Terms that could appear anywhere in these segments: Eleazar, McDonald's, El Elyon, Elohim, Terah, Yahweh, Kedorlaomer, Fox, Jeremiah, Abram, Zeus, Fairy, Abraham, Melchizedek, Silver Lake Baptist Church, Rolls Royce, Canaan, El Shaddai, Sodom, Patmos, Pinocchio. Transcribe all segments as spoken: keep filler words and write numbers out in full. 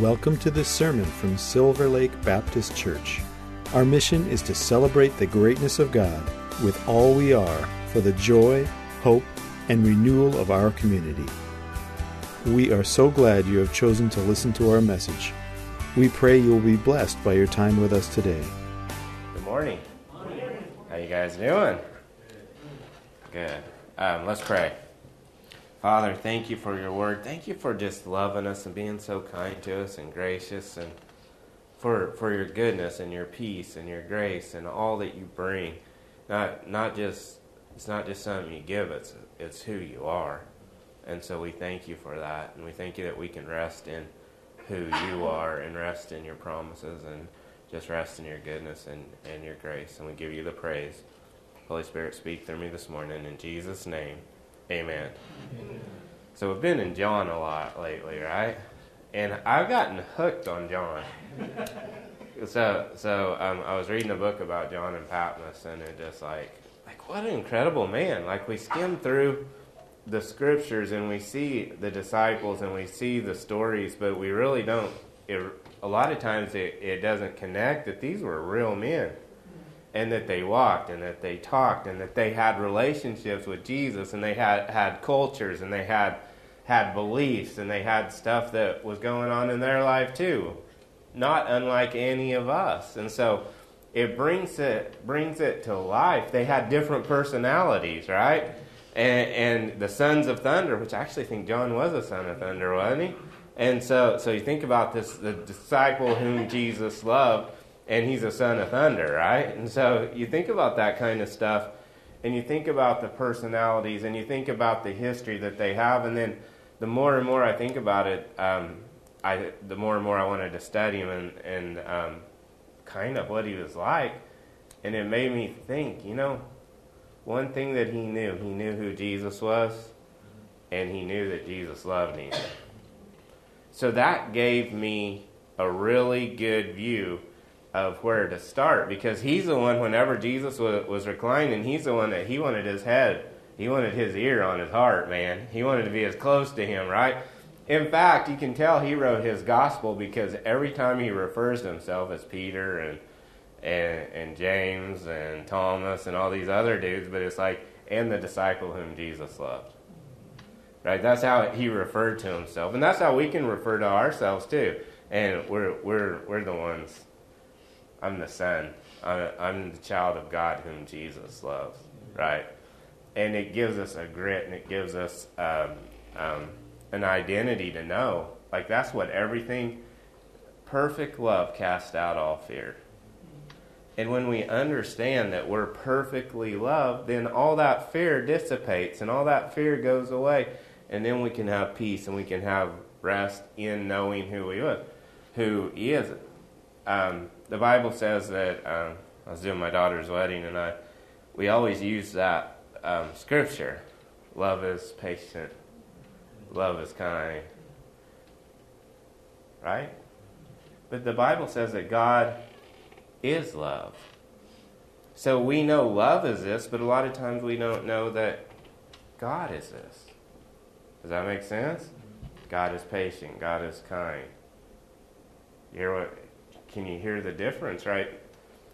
Welcome to this sermon from Silver Lake Baptist Church. Our mission is to celebrate the greatness of God with all we are for the joy, hope, and renewal of our community. We are so glad you have chosen to listen to our message. We pray you will be blessed by your time with us today. Good morning. Morning. How you guys doing? Good. Um, let's pray. Father, thank you for your word. Thank you for just loving us and being so kind to us and gracious, and for for your goodness and your peace and your grace and all that you bring. Not not just it's not just something you give, it's it's who you are. And so we thank you for that, and we thank you that we can rest in who you are and rest in your promises and just rest in your goodness and, and your grace. And we give you the praise. Holy Spirit, speak through me this morning in Jesus' name. Amen. Amen. So we've been in John a lot lately, right? And I've gotten hooked on John. so so um, I was reading a book about John and Patmos, and it just like, like what an incredible man. Like, we skim through the scriptures and we see the disciples and we see the stories, but we really don't, it, a lot of times it, it doesn't connect that these were real men. And that they walked, and that they talked, and that they had relationships with Jesus, and they had, had cultures, and they had had beliefs, and they had stuff that was going on in their life too, not unlike any of us. And so it brings it brings it to life. They had different personalities, right? And, and the sons of thunder, which I actually think John was a son of thunder, wasn't he? And so, so you think about this, the disciple whom Jesus loved, and he's a son of thunder, right? And so you think about that kind of stuff, and you think about the personalities, and you think about the history that they have, and then the more and more I think about it, um, I the more and more I wanted to study him and, and um, kind of what he was like. And it made me think, you know, one thing that he knew, he knew who Jesus was, and he knew that Jesus loved him. So that gave me a really good view of where to start, because he's the one, whenever Jesus was, was reclining, he's the one that he wanted his head, he wanted his ear on his heart, man. He wanted to be as close to him, right? In fact, you can tell he wrote his gospel, because every time he refers to himself as Peter and and, and James and Thomas and all these other dudes, but it's like, and the disciple whom Jesus loved, right? That's how he referred to himself, and that's how we can refer to ourselves too. And we're we're we're the ones. I'm the son. I'm the child of God whom Jesus loves, right? And it gives us a grit, and it gives us um, um, an identity to know. Like, that's what everything, perfect love casts out all fear. And when we understand that we're perfectly loved, then all that fear dissipates, and all that fear goes away. And then we can have peace, and we can have rest in knowing who we are, who he is. Um, the Bible says that, um, I was doing my daughter's wedding, and I, we always use that um, scripture. Love is patient. Love is kind. Right? But the Bible says that God is love. So we know love is this, but a lot of times we don't know that God is this. Does that make sense? God is patient. God is kind. You hear what... Can you hear the difference, right?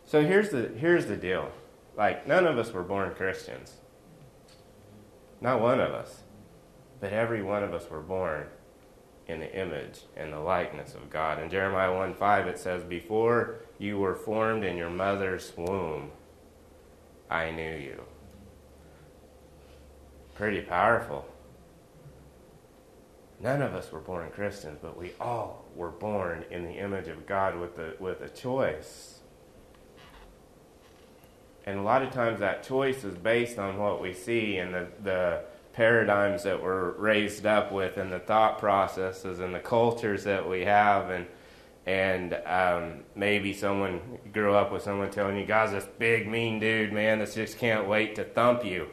So here's the here's the deal. Like, none of us were born Christians. Not one of us. But every one of us were born in the image and the likeness of God. In Jeremiah one five, it says, "Before you were formed in your mother's womb, I knew you." Pretty powerful. None of us were born Christians, but we all were born in the image of God with a, with a choice. And a lot of times that choice is based on what we see and the, the paradigms that we're raised up with, and the thought processes and the cultures that we have. And and um, maybe someone grew up with someone telling you, "God's this big, mean dude, man, that just can't wait to thump you."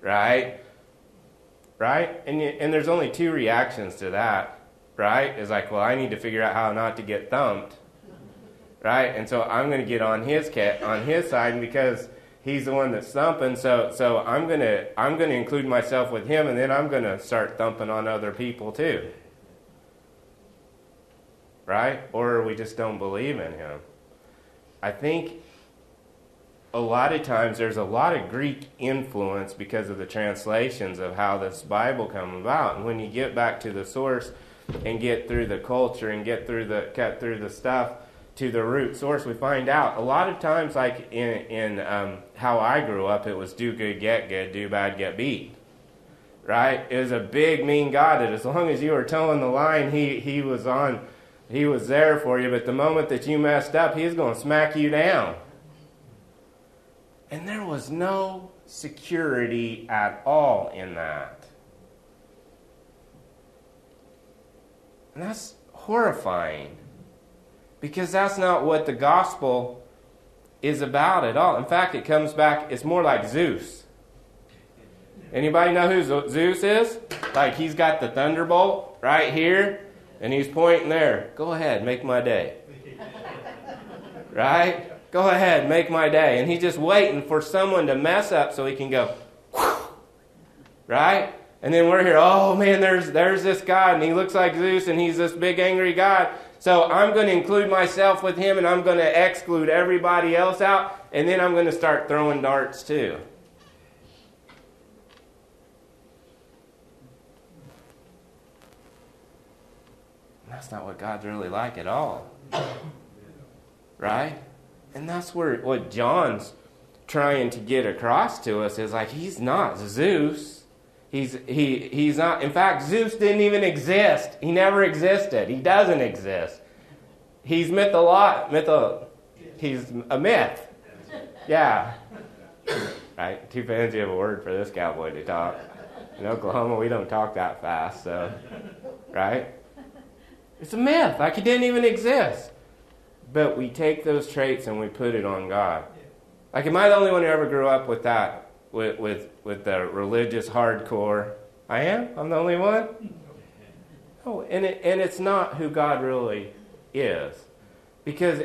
Right? Right? And you, and there's only two reactions to that, right? It's like, well, I need to figure out how not to get thumped, right? And so I'm going to get on his cat, on his side, and because he's the one that's thumping, so so I'm going to I'm going to include myself with him, and then I'm going to start thumping on other people too. right? Or we just don't believe in him. I think a lot of times there's a lot of Greek influence because of the translations of how this Bible come about. And when you get back to the source and get through the culture and get through the cut through the stuff to the root source, we find out a lot of times, like in in um, how I grew up, it was do good, get good, do bad, get beat. Right? It was a big, mean God that as long as you were towing the line, he he was on, he was there for you. But the moment that you messed up, he's going to smack you down. And there was no security at all in that. And that's horrifying, because that's not what the gospel is about at all. In fact, it comes back, it's more like Zeus. Anybody know who Zeus is? Like, he's got the thunderbolt right here, and he's pointing there. Go ahead, make my day. Right? Go ahead, make my day. And he's just waiting for someone to mess up so he can go, whew, right? And then we're here, oh man, there's there's this God, and he looks like Zeus, and he's this big angry God. So I'm going to include myself with him, and I'm going to exclude everybody else out, and then I'm going to start throwing darts too. That's not what God's really like at all. Right? And that's where what John's trying to get across to us is, like, he's not Zeus. He's he he's not. In fact, Zeus didn't even exist. He never existed. He doesn't exist. He's mytholo- mytho he's a myth. Yeah. Right? Too fancy of a word for this cowboy to talk. In Oklahoma, we don't talk that fast, so right? It's a myth, like he didn't even exist. But we take those traits and we put it on God. Like, am I the only one who ever grew up with that, with with, with the religious hardcore? I am? I'm the only one? Oh, and it, and it's not who God really is. Because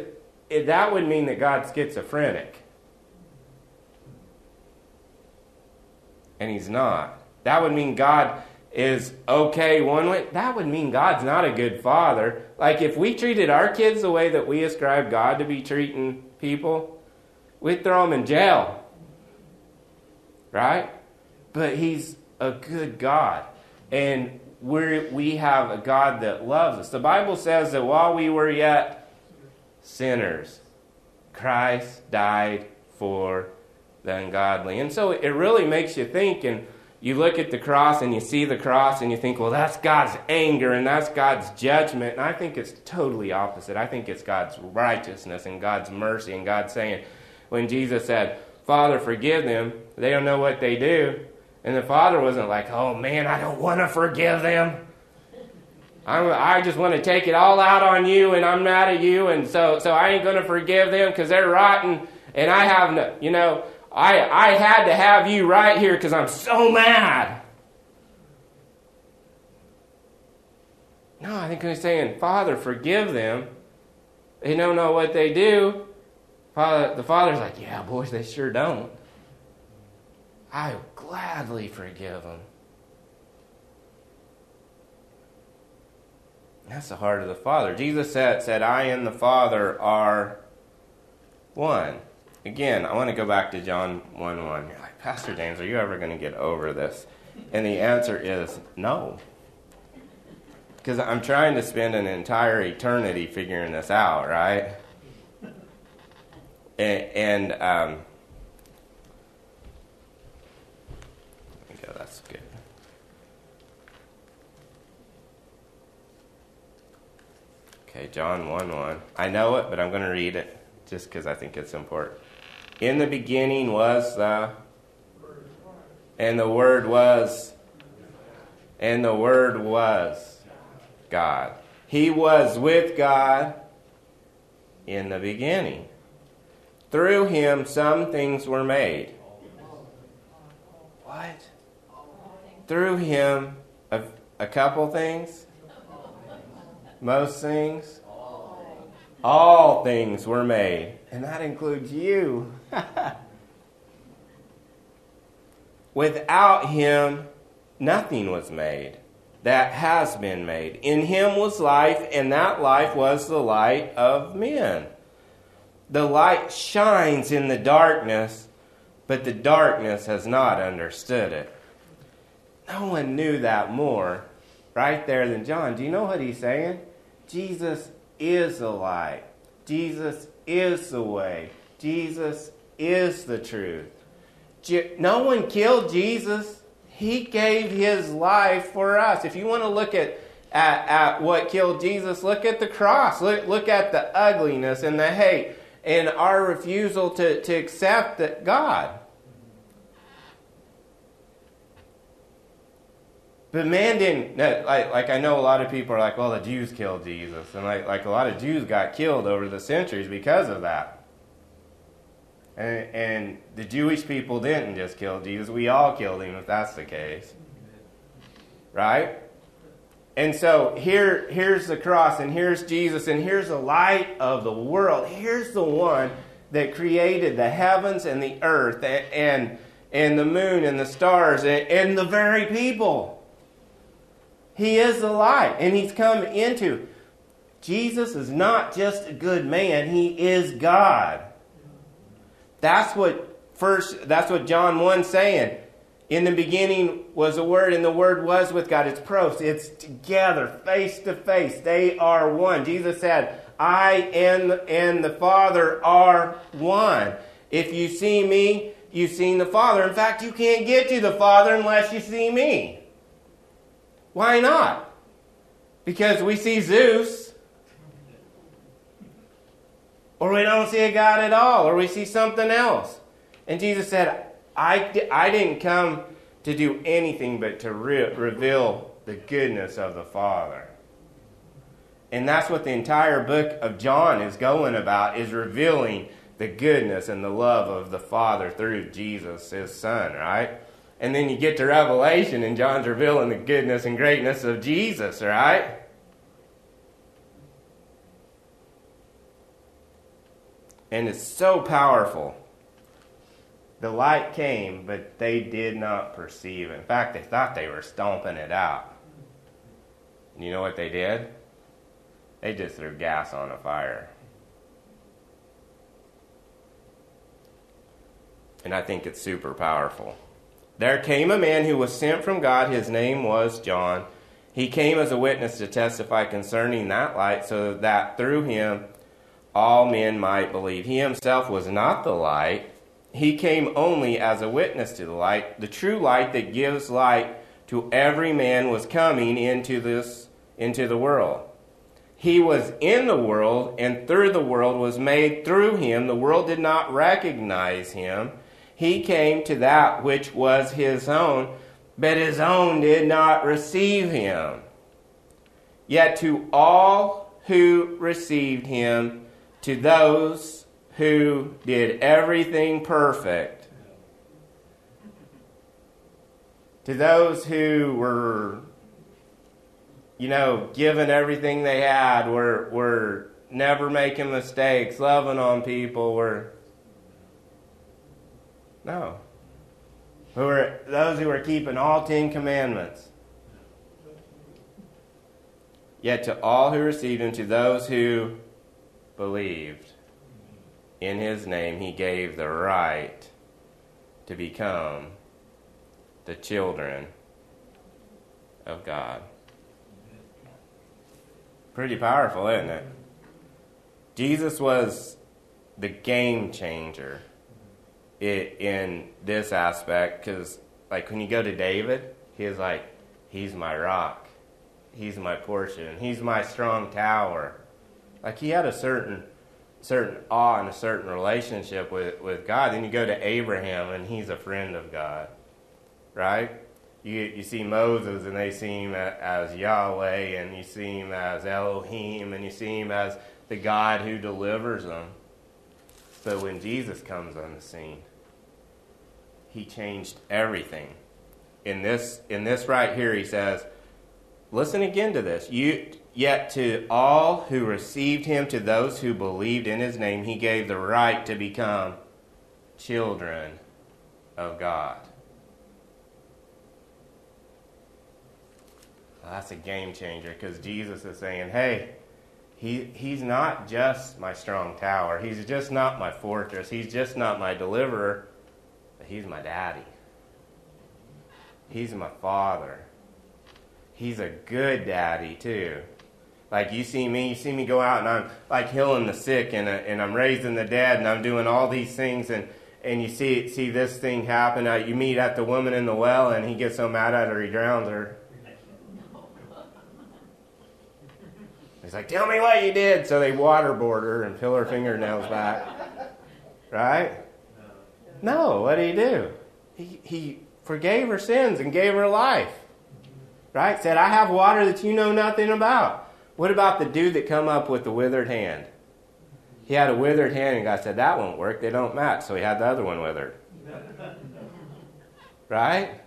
it, that would mean that God's schizophrenic. And he's not. That would mean God is okay one way. That would mean God's not a good father. Like, if we treated our kids the way that we ascribe God to be treating people, we'd throw them in jail. Right? But he's a good God. And we we have a God that loves us. The Bible says that while we were yet sinners, Christ died for the ungodly. And so it really makes you think, and you look at the cross and you see the cross and you think, well, that's God's anger and that's God's judgment. And I think it's totally opposite. I think it's God's righteousness and God's mercy and God saying, when Jesus said, Father, forgive them, they don't know what they do. And the Father wasn't like, oh man, I don't want to forgive them. I'm, I just want to take it all out on you, and I'm mad at you, and so, so I ain't going to forgive them because they're rotten and I have no, you know, I, I had to have you right here because I'm so mad. No, I think he's saying, Father, forgive them. They don't know what they do. Father, the Father's like, yeah, boys, they sure don't. I will gladly forgive them. That's the heart of the Father. Jesus said, said I and the Father are one. Again, I want to go back to John one one. You're like, Pastor James, are you ever going to get over this? And the answer is no. Because I'm trying to spend an entire eternity figuring this out, right? And, and um, there we go, that's good. Okay, John one one. I know it, but I'm going to read it just because I think it's important. In the beginning was the, and the Word was, and the Word was God. He was with God in the beginning. Through him some things were made. What? Through him a, a couple things? Most things? All things were made. And that includes you. Without him, nothing was made that has been made. In him was life, and that life was the light of men. The light shines in the darkness, but the darkness has not understood it. No one knew that more right there than John. Do you know what he's saying? Jesus is the light. Jesus is the way. Jesus is the truth. Je- no one killed Jesus. He gave his life for us. If you want to look at, at, at what killed Jesus, look at the cross. Look, look at the ugliness and the hate and our refusal to, to accept that God. But man didn't, like, like I know a lot of people are like, well, the Jews killed Jesus. And like, like a lot of Jews got killed over the centuries because of that. And, and the Jewish people didn't just kill Jesus. We all killed him, if that's the case. Right? And so here, here's the cross, and here's Jesus, and here's the light of the world. Here's the one that created the heavens and the earth and, and, and the moon and the stars and, and the very people. He is the light, and he's come into. Jesus is not just a good man, he is God. That's what first that's what John one is saying. In the beginning was the Word, and the Word was with God. It's pros, it's together, face to face. They are one. Jesus said, I and and the Father are one. If you see me, you've seen the Father. In fact, you can't get to the Father unless you see me. Why not? Because we see Zeus, or we don't see a God at all, or we see something else. And Jesus said, I, I didn't come to do anything but to re- reveal the goodness of the Father. And that's what the entire book of John is going about, is revealing the goodness and the love of the Father through Jesus, his Son, right? And then you get to Revelation, and John's revealing the goodness and greatness of Jesus, right? And it's so powerful. The light came, but they did not perceive it. In fact, they thought they were stomping it out. And you know what they did? They just threw gas on a fire. And I think it's super powerful. There came a man who was sent from God. His name was John. He came as a witness to testify concerning that light, so that through him all men might believe. He himself was not the light. He came only as a witness to the light. The true light that gives light to every man was coming into this, into the world. He was in the world, and through the world was made through him. The world did not recognize him. He came to that which was his own, but his own did not receive him. Yet to all who received him, to those who did everything perfect, to those who were, you know, given everything they had, were, were never making mistakes, loving on people, were... No. Who are those who are keeping all Ten Commandments? Yet to all who received him, to those who believed in his name, he gave the right to become the children of God. Pretty powerful, isn't it? Jesus was the game changer. It, in this aspect, because like when you go to David, he's like, he's my rock, he's my portion, he's my strong tower. Like he had a certain certain awe and a certain relationship with, with God. Then you go to Abraham, and he's a friend of God, right? You you see Moses, and they see him as Yahweh, and you see him as Elohim, and you see him as the God who delivers them. But when Jesus comes on the scene, he changed everything. In this, in this right here, he says, listen again to this. You, yet to all who received him, to those who believed in his name, he gave the right to become children of God. That's a game changer, because Jesus is saying, hey, he he's not just my strong tower. He's just not my fortress. He's just not my deliverer, but he's my daddy. He's my father. He's a good daddy, too. Like, you see me, you see me go out, and I'm, like, healing the sick, and, uh, and I'm raising the dead, and I'm doing all these things, and, and you see see this thing happen. Uh, you meet at the woman in the well, and he gets so mad at her, he drowns her. He's like, tell me what you did. So they waterboard her and peel her fingernails back. Right? No, what did he do? He, he forgave her sins and gave her life. Right? Said, I have water that you know nothing about. What about the dude that come up with the withered hand? He had a withered hand, and God said, that won't work. They don't match. So he had the other one withered. Right?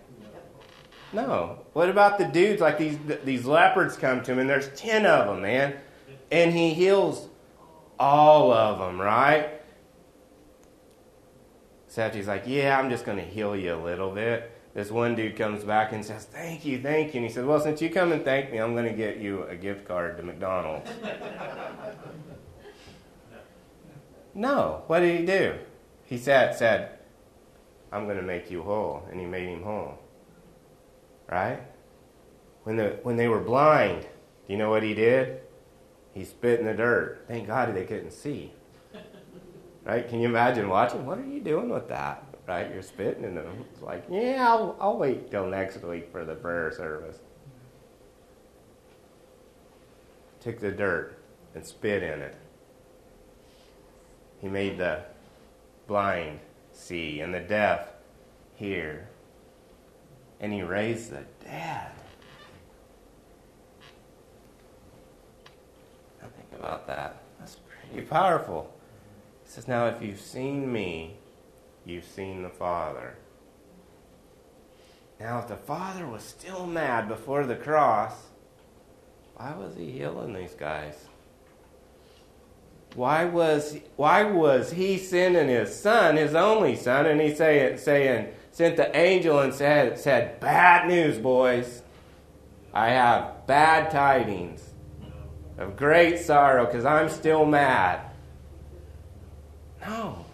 No. What about the dudes, like these these leopards come to him, and there's ten of them, man. And he heals all of them, right? Except he's like, yeah, I'm just going to heal you a little bit. This one dude comes back and says, thank you, thank you. And he says, well, since you come and thank me, I'm going to get you a gift card to McDonald's. No. What did he do? He said, said, I'm going to make you whole. And he made him whole. Right? When the when they were blind, do you know what he did? He spit in the dirt. Thank God they couldn't see. Right? Can you imagine watching? What are you doing with that? Right? You're spitting in them. It's like, yeah, I'll, I'll wait till next week for the prayer service. Took the dirt and spit in it. He made the blind see and the deaf hear. And he raised the dead. Now think about that. That's pretty powerful. He says, now if you've seen me, you've seen the Father. Now if the Father was still mad before the cross, why was he healing these guys? Why was, why was he sending his son, his only son, and he say, saying, sent the angel and said, said, bad news, boys. I have bad tidings of great sorrow because I'm still mad. No.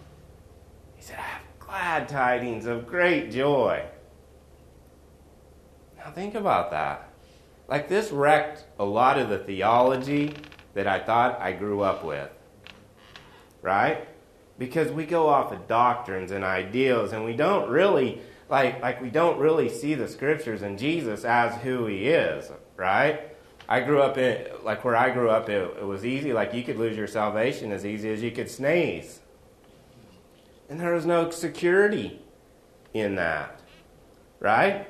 He said, I have glad tidings of great joy. Now think about that. Like, this wrecked a lot of the theology that I thought I grew up with. Right? Because we go off of doctrines and ideals, and we don't really, like, like we don't really see the scriptures and Jesus as who he is, right? I grew up in, like where I grew up, it, it was easy. Like, you could lose your salvation as easy as you could sneeze. And there was no security in that, right?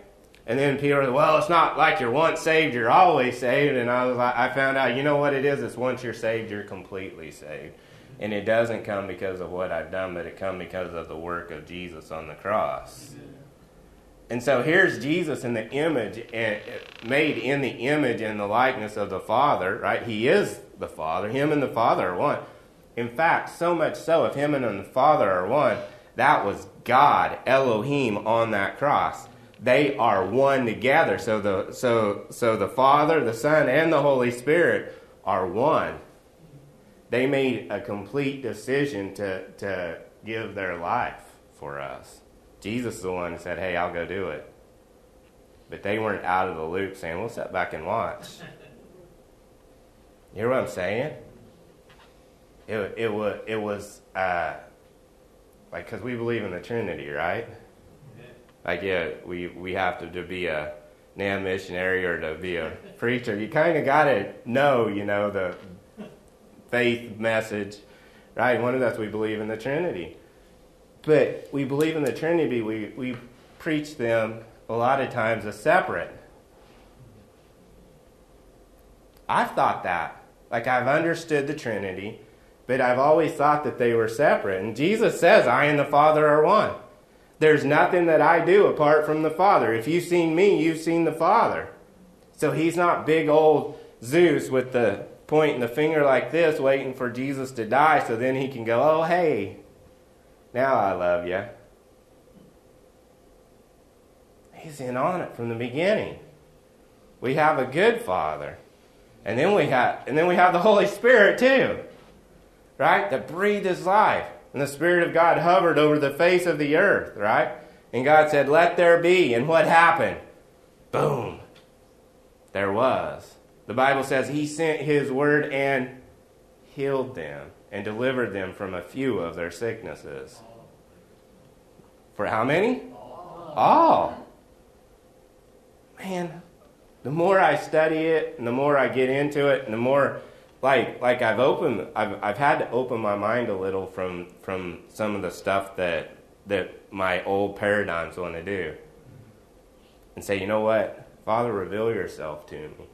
And then Peter was, well, it's not like you're once saved, you're always saved. And I was like, I found out, you know what it is? It's once you're saved, you're completely saved. And it doesn't come because of what I've done, but it comes because of the work of Jesus on the cross. Yeah. And so here's Jesus in the image, and made in the image and the likeness of the Father, right? He is the Father. Him and the Father are one. In fact, so much so, if him and the Father are one, that was God, Elohim, on that cross. They are one together. So the so so the Father, the Son, and the Holy Spirit are one. They made a complete decision to, to give their life for us. Jesus is the one who said, hey, I'll go do it. But they weren't out of the loop saying, we'll sit back and watch. You hear what I'm saying? It, it was, it was uh, like, because we believe in the Trinity, right? Yeah. Like, yeah, we, we have to, to be a N A M missionary or to be a preacher. You kind of got to know, you know, the faith message, right? One of us, we believe in the Trinity. But we believe in the Trinity, we, we preach them a lot of times as separate. I've thought that. Like, I've understood the Trinity, but I've always thought that they were separate. And Jesus says, I and the Father are one. There's nothing that I do apart from the Father. If you've seen me, you've seen the Father. So he's not big old Zeus with the pointing the finger like this, waiting for Jesus to die so then he can go, oh, hey, now I love you. He's in on it from the beginning. We have a good Father. And then we have and then we have the Holy Spirit too. Right? That breathed his life. And the Spirit of God hovered over the face of the earth, right? And God said, "Let there be." And what happened? Boom. There was. The Bible says he sent his word and healed them and delivered them from a few of their sicknesses. For how many? All. All. Man, the more I study it and the more I get into it and the more like like I've opened I've I've had to open my mind a little from from some of the stuff that that my old paradigms want to do. And say, you know what? Father, reveal yourself to me.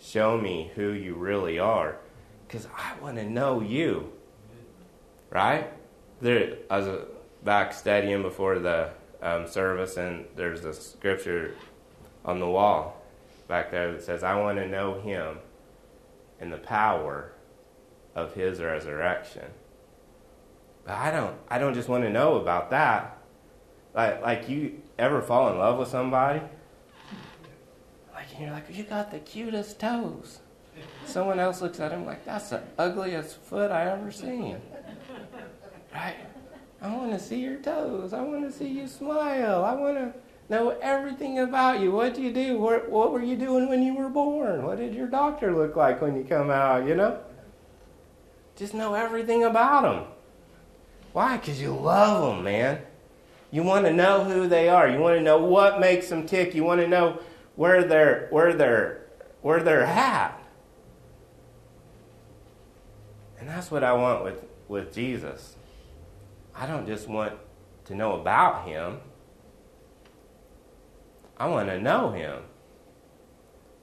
Show me who you really are. Because I want to know you. Right? There, I was back studying before the um, service, and there's a scripture on the wall back there that says, I want to know him and the power of his resurrection. But I don't I don't just want to know about that. Like like you ever fall in love with somebody? Like and you're like, you got the cutest toes. Someone else looks at him like, that's the ugliest foot I ever seen. Right? I want to see your toes. I want to see you smile. I want to know everything about you. What do you do? What, what were you doing when you were born? What did your doctor look like when you come out, you know? Just know everything about them. Why? Because you love them, man. You want to know who they are. You want to know what makes them tick. You want to know where they're, where they're, where they're at. And that's what I want with, with Jesus. I don't just want to know about him. I want to know him.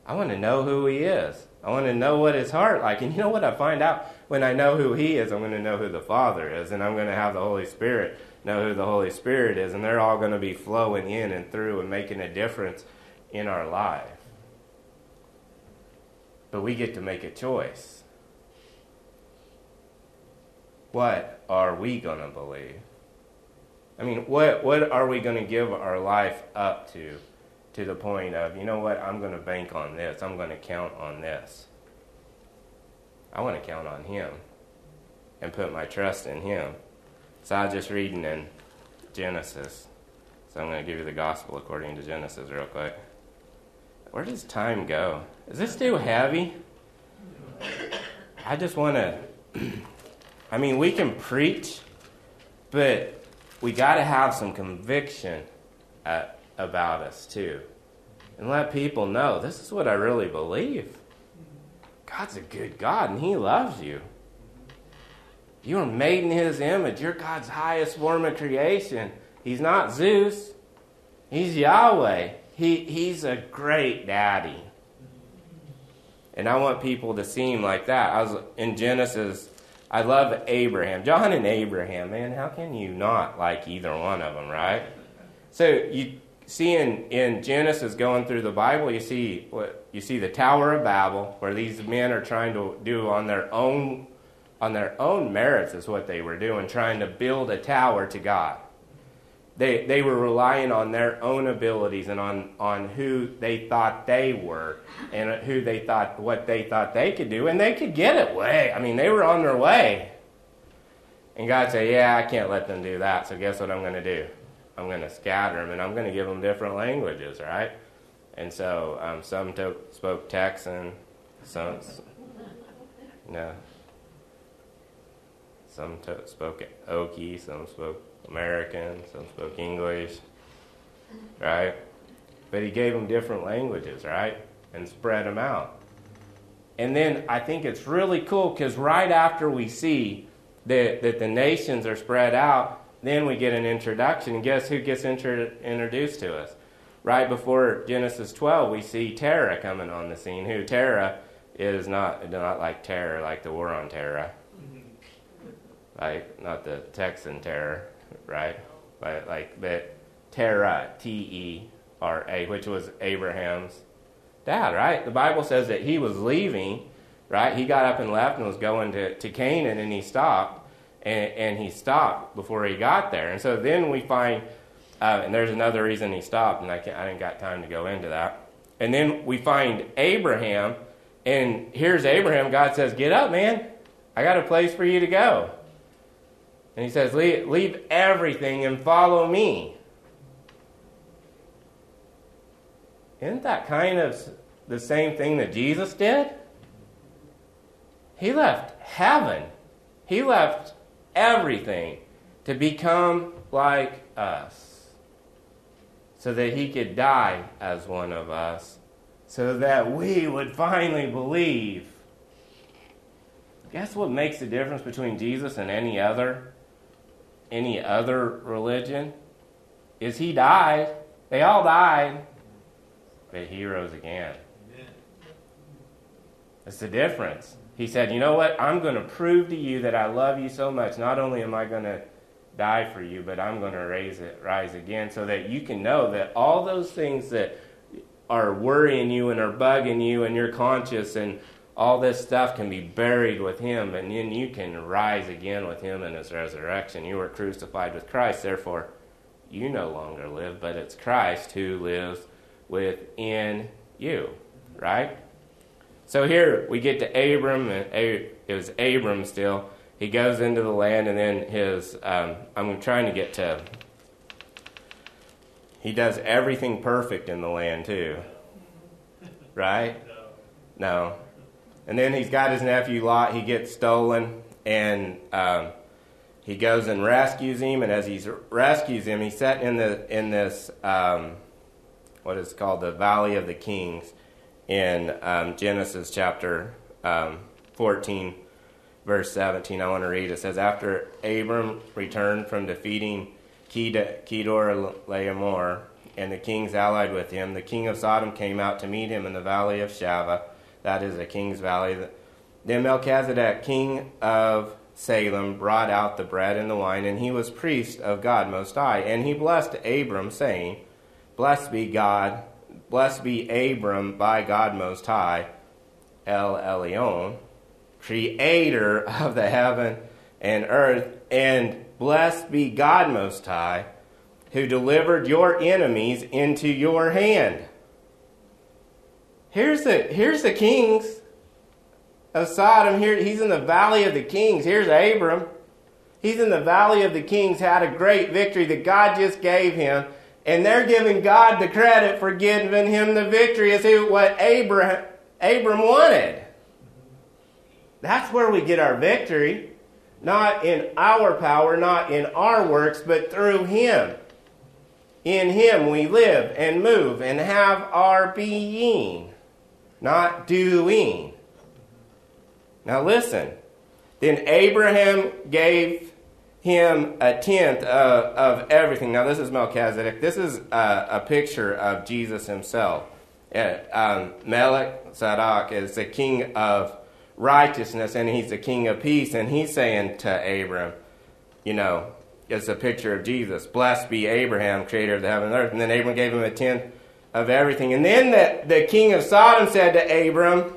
I want to know who he is. I want to know what his heart like. And you know what I find out? When I know who he is, I'm going to know who the Father is. And I'm going to have the Holy Spirit know who the Holy Spirit is. And they're all going to be flowing in and through and making a difference in our life. But we get to make a choice. What are we going to believe? I mean, what, what are we going to give our life up to? To the point of, you know what, I'm going to bank on this. I'm going to count on this. I want to count on him and put my trust in him. So I was just reading in Genesis. So I'm going to give you the gospel according to Genesis real quick. Where does time go? Is this too heavy? I just want to... I mean, we can preach, but we got to have some conviction at about us too, and let people know this is what I really believe. God's a good God and he loves you. You are made in his image. You're God's highest form of creation. He's not Zeus. He's Yahweh. He, he's a great daddy. And I want people to seem like that. I was in Genesis. I love Abraham. John and Abraham, man, how can you not like either one of them, right? So you see in, in Genesis, going through the Bible, you see what you see the Tower of Babel, where these men are trying to do on their own on their own merits is what they were doing, trying to build a tower to God. They they were relying on their own abilities and on, on who they thought they were and who they thought what they thought they could do, and they could get it way. I mean, they were on their way. And God said, yeah, I can't let them do that, so guess what I'm going to do? I'm going to scatter them, and I'm going to give them different languages, right? And so um, some to- spoke Texan, some, no, some to- spoke Okie, some spoke American, some spoke English, right? But he gave them different languages, right? And spread them out. And then I think it's really cool because right after we see that, that the nations are spread out, then we get an introduction. And guess who gets inter- introduced to us? Right before Genesis twelve, we see Terah coming on the scene. Who Terah is not not like terror, like the war on terror. Like, not the Texan terror, right? But, like, but Terah, T E R A, which was Abraham's dad, right? The Bible says that he was leaving, right? He got up and left and was going to, to Canaan, and he stopped. And, and he stopped before he got there. And so then we find, uh, and there's another reason he stopped, and I, can't, I didn't got time to go into that. And then we find Abraham, and here's Abraham. God says, get up, man. I got a place for you to go. And he says, leave, leave everything and follow me. Isn't that kind of the same thing that Jesus did? He left heaven. He left everything to become like us, so that he could die as one of us, so that we would finally believe. Guess what makes the difference between Jesus and any other, any other religion? Is he died. They all died, but he rose again. That's the difference. He said, you know what? I'm going to prove to you that I love you so much. Not only am I going to die for you, but I'm going to raise it, rise again, so that you can know that all those things that are worrying you and are bugging you and your conscience and all this stuff can be buried with him, and then you can rise again with him in his resurrection. You were crucified with Christ, therefore you no longer live, but it's Christ who lives within you, right? So here we get to Abram, and it was Abram still. He goes into the land, and then his, um, I'm trying to get to, he does everything perfect in the land too, right? No. No. And then he's got his nephew Lot. He gets stolen, and um, he goes and rescues him, and as he rescues him, he's set in, the, in this, um, what is called the Valley of the Kings, in um, Genesis chapter um, fourteen, verse seventeen. I want to read. It says, after Abram returned from defeating Kedorlaomer and the kings allied with him, the king of Sodom came out to meet him in the Valley of Shaveh, that is a king's valley. Then Melchizedek, king of Salem, brought out the bread and the wine, and he was priest of God Most High. And he blessed Abram, saying, Blessed be God, blessed be Abram by God Most High, El Elyon, creator of the heaven and earth, and blessed be God Most High, who delivered your enemies into your hand. Here's the here's the kings of Sodom. Here he's in the Valley of the Kings. Here's Abram. He's in the Valley of the Kings, had a great victory that God just gave him, and they're giving God the credit for giving him the victory as who what Abram Abram wanted. That's where we get our victory. Not in our power, not in our works, but through him. In him we live and move and have our being. Not doing. Now listen. Then Abraham gave him a tenth of, of everything. Now this is Melchizedek. This is a, a picture of Jesus himself. Uh, um, Melchizedek is the king of righteousness, and he's the king of peace. And he's saying to Abram, you know, it's a picture of Jesus. Blessed be Abraham, creator of the heaven and earth. And then Abram gave him a tenth of everything. And then the, the king of Sodom said to Abram,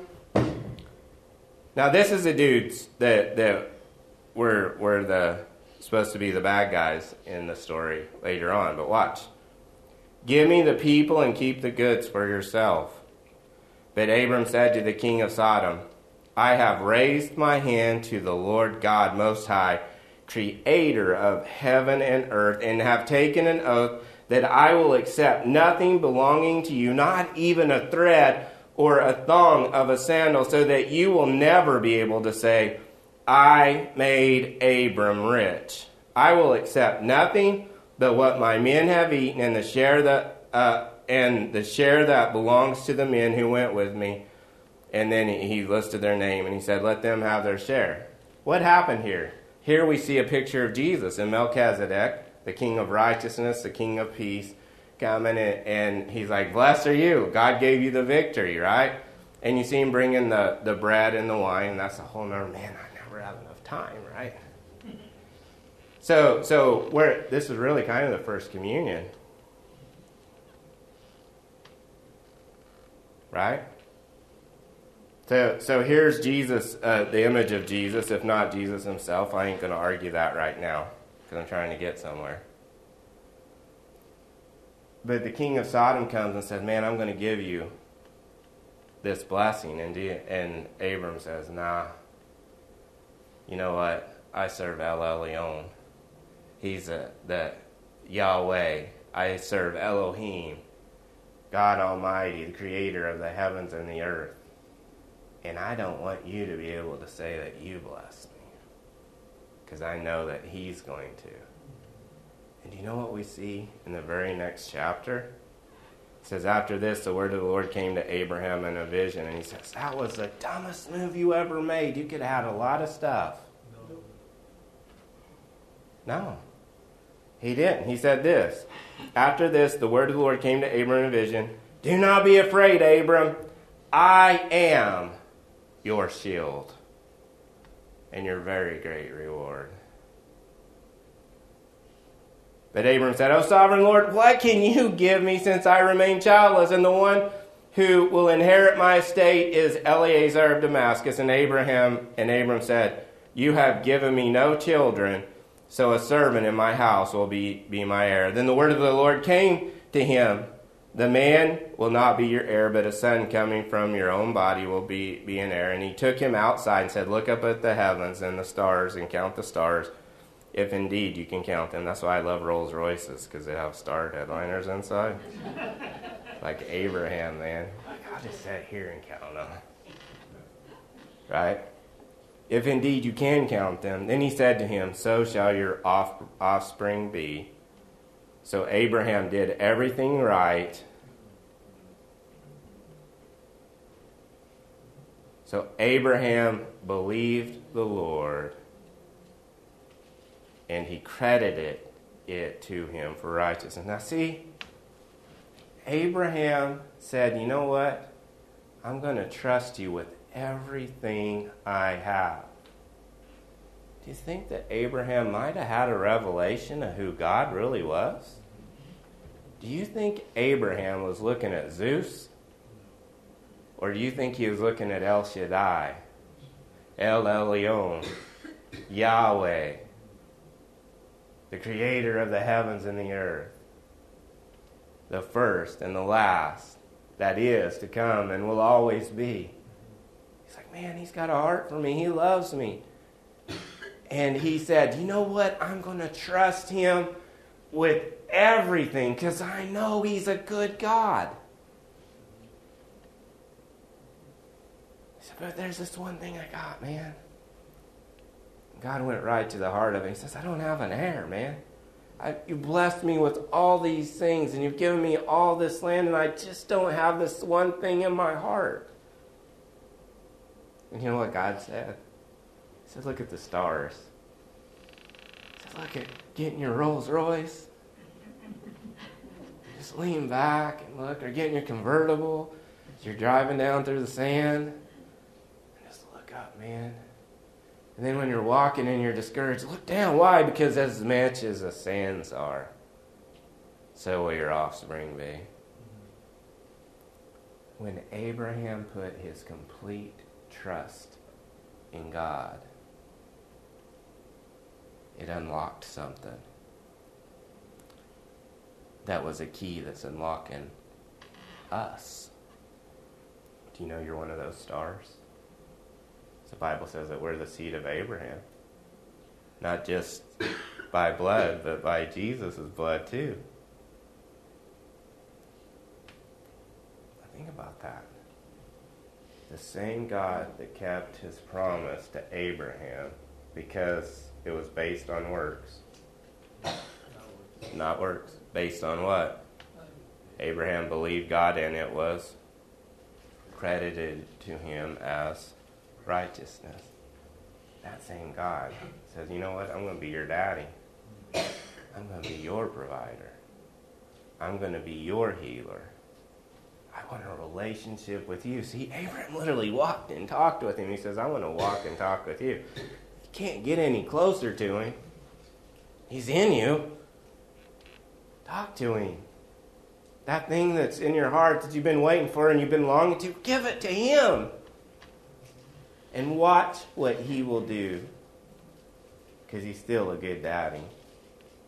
now this is the dudes that, that were, were the, supposed to be the bad guys in the story later on, but watch. Give me the people and keep the goods for yourself. But Abram said to the king of Sodom, I have raised my hand to the Lord God Most High, creator of heaven and earth, and have taken an oath that I will accept nothing belonging to you, not even a thread or a thong of a sandal, so that you will never be able to say, I made Abram rich. I will accept nothing but what my men have eaten, and the share that uh, and the share that belongs to the men who went with me. And then he listed their name, and he said, let them have their share. What happened here? Here we see a picture of Jesus and Melchizedek, the king of righteousness, the king of peace, coming in, and he's like, blessed are you. God gave you the victory, right? And you see him bringing the, the bread and the wine. That's a whole nother, man, I never have enough time, right? So so where this is really kind of the first communion, right? So, so here's Jesus, uh, the image of Jesus, if not Jesus himself. I ain't going to argue that right now because I'm trying to get somewhere. But the king of Sodom comes and says, man, I'm going to give you this blessing. And, and Abram says, nah, you know what? I serve El Elyon. He's a, the Yahweh. I serve Elohim, God Almighty, the creator of the heavens and the earth. And I don't want you to be able to say that you blessed me, because I know that he's going to. And do you know what we see in the very next chapter? It says, after this, the word of the Lord came to Abraham in a vision. And he says, that was the dumbest move you ever made. You could add a lot of stuff. No, he didn't. He said this. After this, the word of the Lord came to Abram in a vision. Do not be afraid, Abram. I am your shield and your very great reward. But Abram said, O sovereign Lord, what can you give me since I remain childless? And the one who will inherit my estate is Eleazar of Damascus. And Abraham and Abram said, you have given me no children, so a servant in my house will be, be my heir. Then the word of the Lord came to him. The man will not be your heir, but a son coming from your own body will be, be an heir. And he took him outside and said, look up at the heavens and the stars and count the stars, if indeed you can count them. That's why I love Rolls Royces, because they have star headliners inside. Like Abraham, man. I'll just sit here and count them. Right? If indeed you can count them. Then he said to him, so shall your off- offspring be. So Abraham did everything right. So Abraham believed the Lord, and he credited it to him for righteousness. Now see, Abraham said, you know what? I'm going to trust you with everything I have. Do you think that Abraham might have had a revelation of who God really was? Do you think Abraham was looking at Zeus? Or do you think he was looking at El Shaddai, El Elyon, Yahweh, the creator of the heavens and the earth, the first and the last that is to come and will always be? He's like, man, he's got a heart for me. He loves me. And he said, you know what? I'm going to trust him with everything, because I know he's a good God. He said, but there's this one thing I got, man. God went right to the heart of it. He says, I don't have an heir, man. I, you blessed me with all these things, and you've given me all this land, and I just don't have this one thing in my heart. And you know what God said? He said, look at the stars. He said, look at getting your Rolls Royce. Just lean back and look. Or getting your convertible. You're driving down through the sand. And just look up, man. And then when you're walking and you're discouraged, look down. Why? Because as much as the sands are, so will your offspring be. When Abraham put his complete trust in God, it unlocked something. That was a key that's unlocking us. Do you know you're one of those stars? The Bible says that we're the seed of Abraham. Not just by blood, but by Jesus' blood too. Think about that. The same God that kept his promise to Abraham, because it was based on works. Not works. Based on what? Abraham believed God, and it was credited to him as righteousness. That same God says, you know what? I'm going to be your daddy. I'm going to be your provider. I'm going to be your healer. I want a relationship with you. See, Abraham literally walked and talked with him. He says, I want to walk and talk with you. You can't get any closer to him. He's in you. Talk to him. That thing that's in your heart that you've been waiting for and you've been longing to, give it to him. And watch what he will do. Because he's still a good daddy.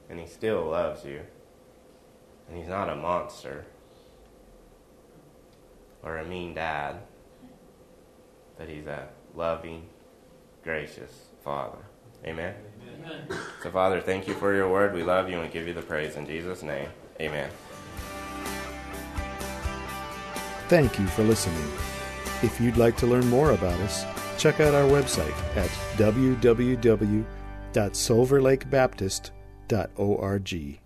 And he still loves you. And he's not a monster. Or a mean dad. that he's a loving, gracious Father. Amen? Amen. So, Father, thank you for your word. We love you and we give you the praise in Jesus' name. Amen. Thank you for listening. If you'd like to learn more about us, check out our website at w w w dot silver lake baptist dot org.